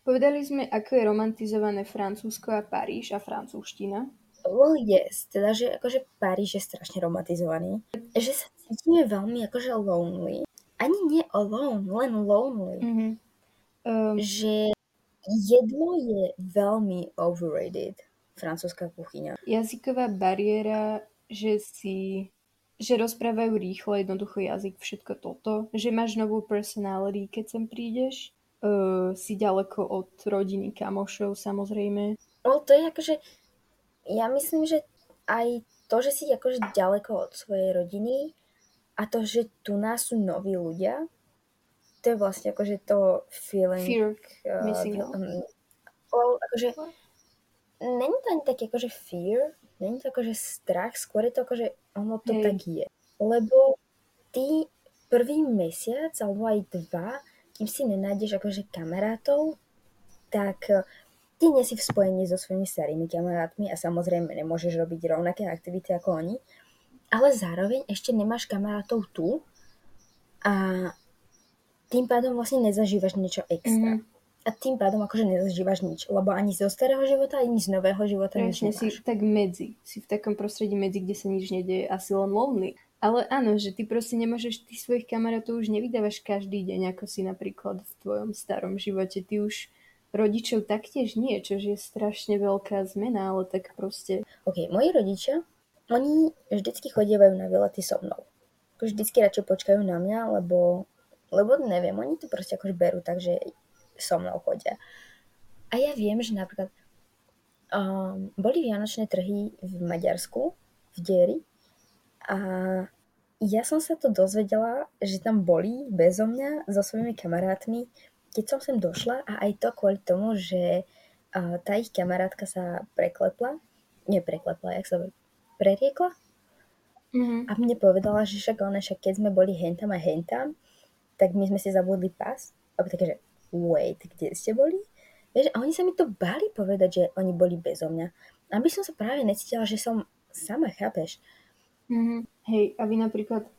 Povedali sme, ako je romantizované Francúzsko a Paríž a francúzština. Well, yes, teda, že akože Paríž je strašne romantizovaný. Že sa cítime veľmi akože lonely. Ani nie alone, len lonely. Mm-hmm. Že jedlo je veľmi overrated, francúzska kuchyňa. Jazyková bariéra, že rozprávajú rýchlo, jednoducho jazyk, všetko toto. Že máš novú personality, keď sem prídeš. Si ďaleko od rodiny, kamošov, samozrejme. No, to je akože... Ja myslím, že aj to, že si akože ďaleko od svojej rodiny a to, že tu nás sú noví ľudia, to je vlastne akože to feeling... Fear missing out. Akože, není to ani taký akože fear, není to akože strach, skôr je to akože ono to tak je. Lebo ty prvý mesiac alebo aj 2, kým si nenájdeš akože kamarátov, tak... Ty nie si v spojení so svojimi starými kamarátmi a samozrejme nemôžeš robiť rovnaké aktivity ako oni, ale zároveň ešte nemáš kamarátov tu a tým pádom vlastne nezažívaš niečo extra. Mm-hmm. A a tým pádom akože nezažívaš nič, lebo ani zo starého života, ani z nového života nič nemáš. Si tak medzi, si v takom prostredí medzi, kde sa nič nedeje a si len lonely. Ale áno, že ty proste nemôžeš, ty svojich kamarátov už nevydávaš každý deň, ako si napríklad v tvojom starom živote. Ty už rodičov taktiež nie, čo je strašne veľká zmena, ale tak proste... Ok, moji rodičia, oni vždycky chodievajú na výlety so mnou. Vždycky radšej počkajú na mňa, lebo neviem, oni to proste akože berú, takže so mnou chodia. A ja viem, že napríklad boli vianočné trhy v Maďarsku, v Déri, a ja som sa to dozvedela, že tam boli bezo mňa so svojimi kamarátmi, keď som sem došla, a aj to kvôli tomu, že tá ich kamarátka sa preriekla a mne povedala, že však keď sme boli hentam a hentam, tak my sme si zabudli pás. A takže, wait, kde ste boli? Vieš, a oni sa mi to báli povedať, že oni boli bezo mňa. Aby som sa práve necítila, že som sama, chápeš? Mm-hmm. Hej, a vy napríklad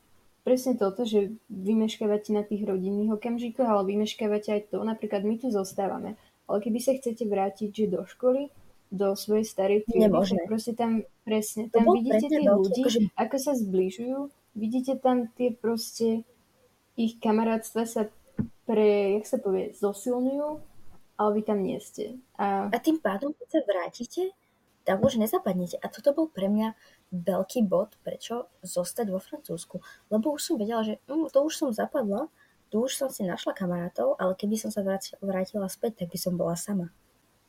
presne toto, že vymeškávate na tých rodinných okamžikoch, ale vymeškávate aj to, napríklad my tu zostávame, ale keby sa chcete vrátiť, že do školy, do svojej starej triedy, tak proste tam presne, tam vidíte tých ľudí, akože... ako sa zbližujú, vidíte tam tie proste, ich kamarátstva sa zosilňujú, ale vy tam nie ste. A tým pádom, keď sa vrátite, tam už nezapadnete. A toto bol pre mňa veľký bod, prečo zostať vo Francúzsku. Lebo už som vedela, že to už som zapadla, tu už som si našla kamarátov, ale keby som sa vrátila späť, tak by som bola sama.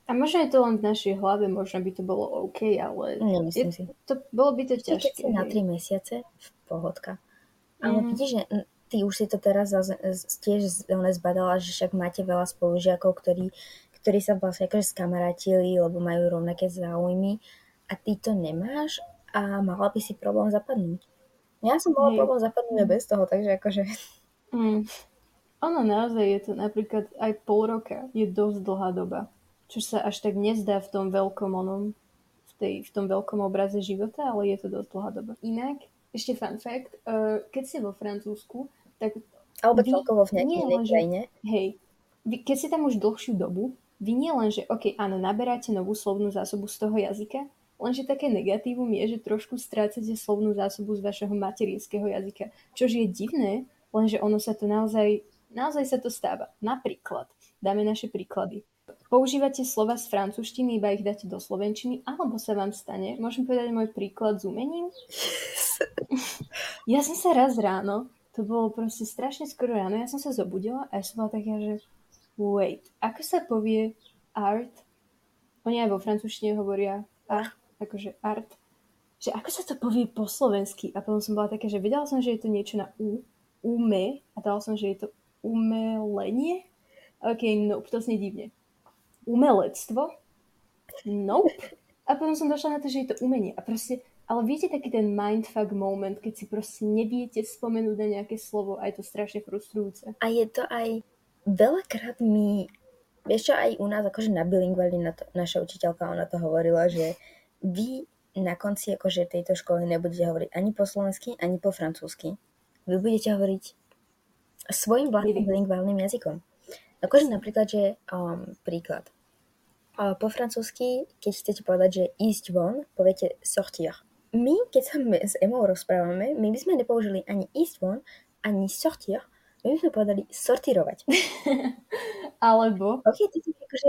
A možno je to len v našej hlave, možno by to bolo OK, ale bolo by to ťažké. Na 3 mesiace v pohodka. Ale vidíš, že ty už si to teraz tiež zbadala, že však máte veľa spolužiakov, ktorí sa vlastne akože skamarátili, lebo majú rovnaké záujmy a ty to nemáš. A mala by si problém zapadnúť. Ja som mala problém zapadnúť bez toho, takže akože... Ono naozaj je to napríklad aj pol roka. Je dosť dlhá doba. Čo sa až tak nezdá v tom veľkom v tom veľkom obraze života, ale je to dosť dlhá doba. Inak, ešte fun fact, keď ste vo Francúzsku, tak... Alebo celkovo v nejakej inej krajine. Hej, keď ste tam už dlhšiu dobu, vy nie len, že ok, áno, naberáte novú slovnú zásobu z toho jazyka, lenže také negatívum je, že trošku strácate slovnú zásobu z vašeho materinského jazyka. Čož je divné, lenže ono sa to naozaj sa to stáva. Napríklad, dáme naše príklady. Používate slova z francúzštiny, iba ich dáte do slovenčiny, alebo sa vám stane, môžem povedať môj príklad s umením? Ja som sa raz ráno, to bolo proste strašne skoro ráno, ja som sa zobudila a ja som bola taká, že wait, ako sa povie art? Oni aj vo francúzštine hovoria art. Akože art, že ako sa to povie po slovensky. A potom som bola taká, že vedela som, že je to niečo na ume a dala som, že je to umelenie. Ok, nope, to znie divne. Umelectvo? Nope. A potom som došla na to, že je to umenie. A proste, ale viete taký ten mindfuck moment, keď si proste neviete spomenúť na nejaké slovo a je to strašne frustrujúce. A je to aj veľakrát vieš čo, aj u nás akože na bilingvali naša učiteľka, ona to hovorila, že vy na konci akože tejto školy nebudete hovoriť ani po slovensky, ani po francúzsky. Vy budete hovoriť svojim vlastným bilingválnym jazykom. Akože napríklad, že príklad. Po francúzsky, keď chcete povedať, že ísť von, poviete sortir. My, keď sa s Emou rozprávame, my by sme nepoužili ani ísť von, ani sortir. My by sme povedali sortirovať. Alebo... Ok, to je akože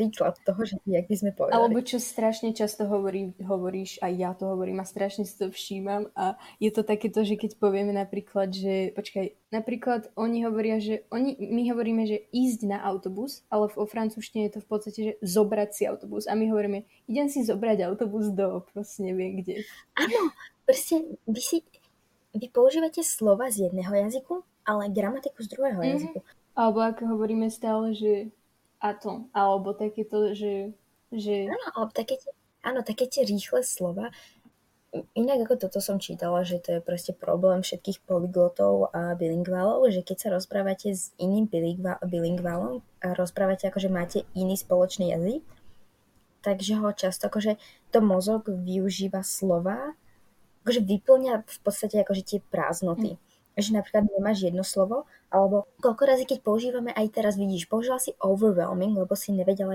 príklad toho, že jak by sme povedali. Alebo čo strašne často hovoríš, a ja to hovorím a strašne si to všímam a je to takéto, že keď povieme napríklad, že... Počkaj, napríklad oni hovoria, že... My hovoríme, že ísť na autobus, ale vo francúzštine je to v podstate, že zobrať si autobus. A my hovoríme, idem si zobrať autobus do... Proste neviem kde. Áno, proste vy používate slova z jedného jazyku, ale gramatiku z druhého jazyku. Alebo ako hovoríme stále, že atom, alebo takéto, že... Áno, také tie rýchle slova. Inak ako toto som čítala, že to je proste problém všetkých polyglotov a bilingválov, že keď sa rozprávate s iným bilingválom a rozprávate ako, že máte iný spoločný jazyk, takže ho často akože to mozog využíva slova, akože vyplňa v podstate akože tie prázdnoty. že napríklad nemáš jedno slovo, alebo koľko razy, keď používame, aj teraz vidíš, použila si overwhelming, lebo si nevedela,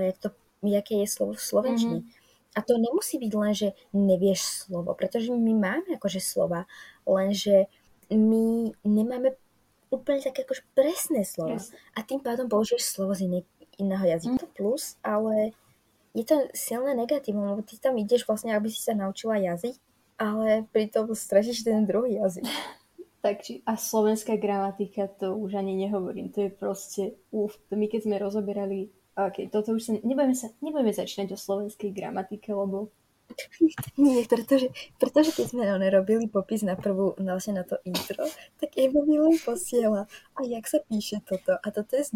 jaké je slovo v slovenčine. Mm-hmm. A to nemusí byť len, že nevieš slovo, pretože my máme akože slova, lenže my nemáme úplne také akože presné slova. Yes. A tým pádom použiješ slovo z iného jazyka. Mm-hmm. To plus, ale je to silné negatívum, lebo ty tam ideš vlastne, aby si sa naučila jazyk, ale pritom stratíš ten druhý jazyk. Takže a slovenská gramatika, to už ani nehovorím, to je proste my keď sme rozoberali, toto už nebudeme začínať o slovenskej gramatike, lebo nie, pretože keď sme nerobili popis na prvú, vlastne na to intro, tak Ema mi len posiela, a jak sa píše toto, a toto je s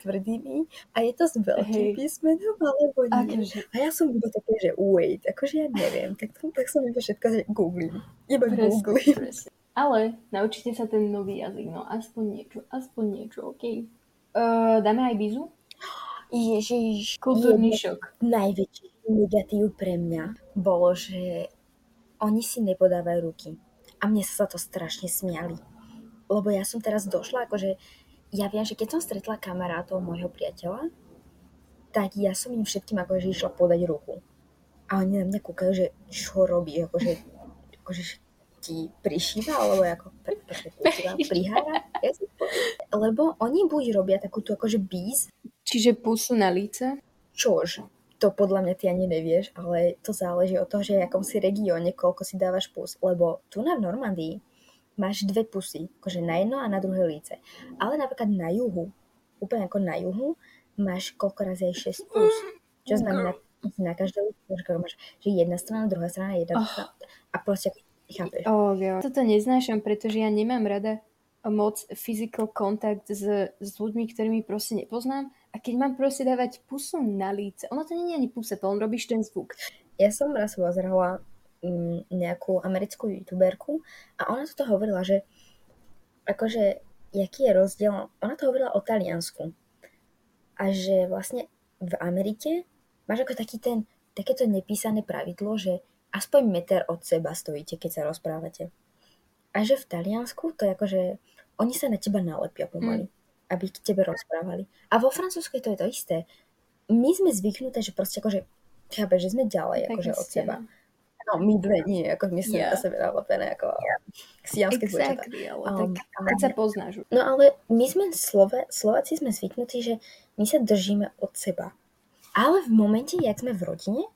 tvrdými, a je to s veľkým písmenom, alebo nie. Akože... A ja som iba také, že wait, akože ja neviem, tak som iba všetko googlím, presne. Ale naučite sa ten nový jazyk, no aspoň niečo, okej. Dáme aj bizu? Ježiš, kultúrny šok. Najväčší negatív pre mňa bolo, že oni si nepodávajú ruky. A mne sa to strašne smiali. Lebo ja som teraz došla, akože ja viem, že keď som stretla kamarátov môjho priateľa, tak ja som im všetkým akože išla podať ruku. A oni na mňa kúkajú, že čo robí, akože ti prišíva, alebo ako prihára. Lebo oni buď robia takúto akože bíz. Čiže pusu na líce? Čož? To podľa mňa ty ani nevieš, ale to záleží od toho, že v jakom si regióne, koľko si dávaš pus. Lebo tu na Normandii máš dve pusy, akože na jedno a na druhé líce. Ale napríklad na juhu, úplne ako na juhu, máš koľko razy aj 6 pus. Čo znamená, na každé líce máš, že jedna strana, druhá strana, jedna strana. A proste... Chápeš? Toto neznášam, pretože ja nemám rada moc physical contact s ľuďmi, ktorými proste nepoznám. A keď mám proste dávať pusu na líce, ono to nie je ani pusa, to on robíš ten zvuk. Ja som raz pozerala nejakú americkú youtuberku a ona toto hovorila, že akože, jaký je rozdiel, ona to hovorila o Taliansku. A že vlastne v Amerike máš ako takéto nepísané pravidlo, že aspoň meter od seba stojíte, keď sa rozprávate. A že v Taliansku to je akože, oni sa na teba nalepia pomaly, aby k tebe rozprávali. A vo Francúzsku to je to isté. My sme zvyknuté, že proste akože, chápeš, že sme ďalej akože od seba. No, my dve nie, ako my sme na sebe nalepené, ako siamské dvojčatá. Keď sa poznáš. No ale my sme Slováci sme zvyknutí, že my sa držíme od seba. Ale v momente, jak sme v rodine,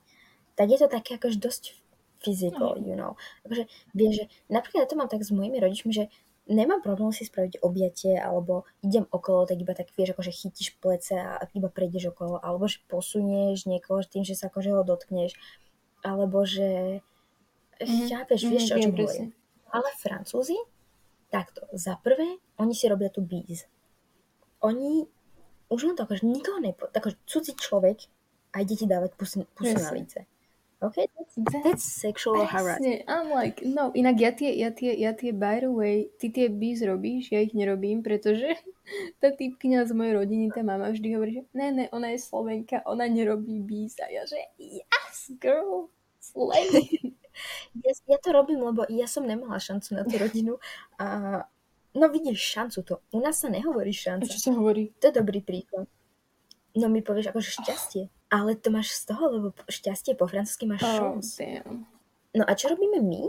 tak je to také akože dosť physical, you know. Takže vieš, že napríklad ja to mám tak s mojimi rodičmi, že nemám problém si spraviť objatie, alebo idem okolo, tak iba tak vieš, akože chytíš plece a iba prejdeš okolo, alebo že posunieš niekoho tým, že sa akože ho dotkneš, alebo že chápeš, vieš čo hovorím. Ale Francúzi, takto, za prvé, oni si robia tú bíz. Oni, už len to akože nikoho akože cudzí človek a ide ti dávať pusu na líce. Okay, that's sexual harassment. I'm like, no, inak ja tie, by the way, ty tie bees robíš, ja ich nerobím, pretože tá typkňa z mojej rodiny, tá mama vždy hovorí, že ne, ona je Slovenka, ona nerobí bees, a ja že, yes, girl, slay. Ja to robím, lebo ja som nemala šancu na tú rodinu a no vidíš šancu to, u nás sa nehovorí šanca. A čo sa hovorí? To je dobrý príklad. No mi povieš akože šťastie. Ale to máš z toho, lebo šťastie po francúzsky máš šans. No a čo robíme my?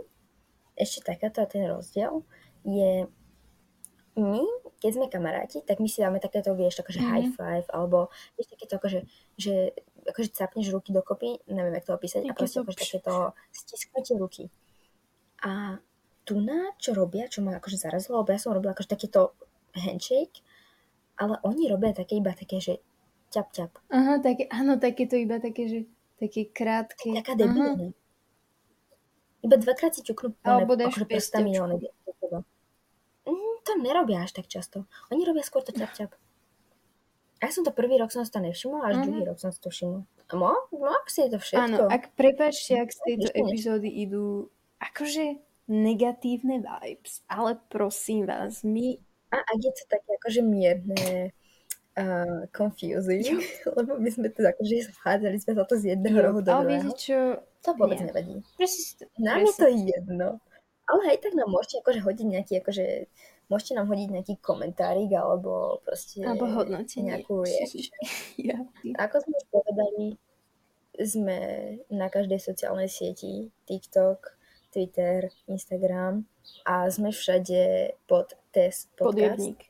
Ešte takáto ten rozdiel je, my, keď sme kamaráti, tak my si dáme takéto, vieš, akože high five, alebo vieš, takéto, akože capneš ruky dokopy, neviem, jak to opísať, a proste akože takéto stisknutie ruky. A tu na, čo robia, čo ma akože zarazilo, lebo ja som robila akože takéto handshake, ale oni robia také iba také, že ťap, ťap. Aha, také to iba také, že také krátke. Taká debilné. Iba dvakrát si ťuknú prstami. To nerobia až tak často. Oni robia skôr to ťap, ťap. Ja som to prvý rok som si to nevšimla, až druhý rok som si to všimla. No, ak si je to všetko. Áno, prepáčte, ak z tejto epizódy idú akože negatívne vibes, ale prosím vás, my... A je to také akože mierne... confusing, lebo my sme to akože schádzali, sme sa to z jedného rohu do druhého. Ale viete čo? To vôbec nevadí. Nám je to jedno. A Ale hej, tak nám môžete akože hodiť nejaký, akože môžete nám hodiť nejaký komentárik alebo proste alebo hodnotenie nejakú reakciu. Ja. Ako sme už povedali, sme na každej sociálnej sieti, TikTok, Twitter, Instagram a sme všade pod Test Podcast. Podjebník.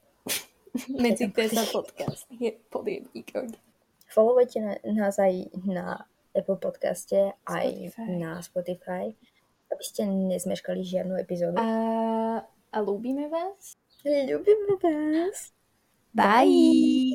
Medzi Test a Podcast je podjebník. Followujte nás aj na Apple Podcaste, aj na Spotify, aby ste nezmeškali žiadnu epizódu. A ľúbime vás. Bye! Bye.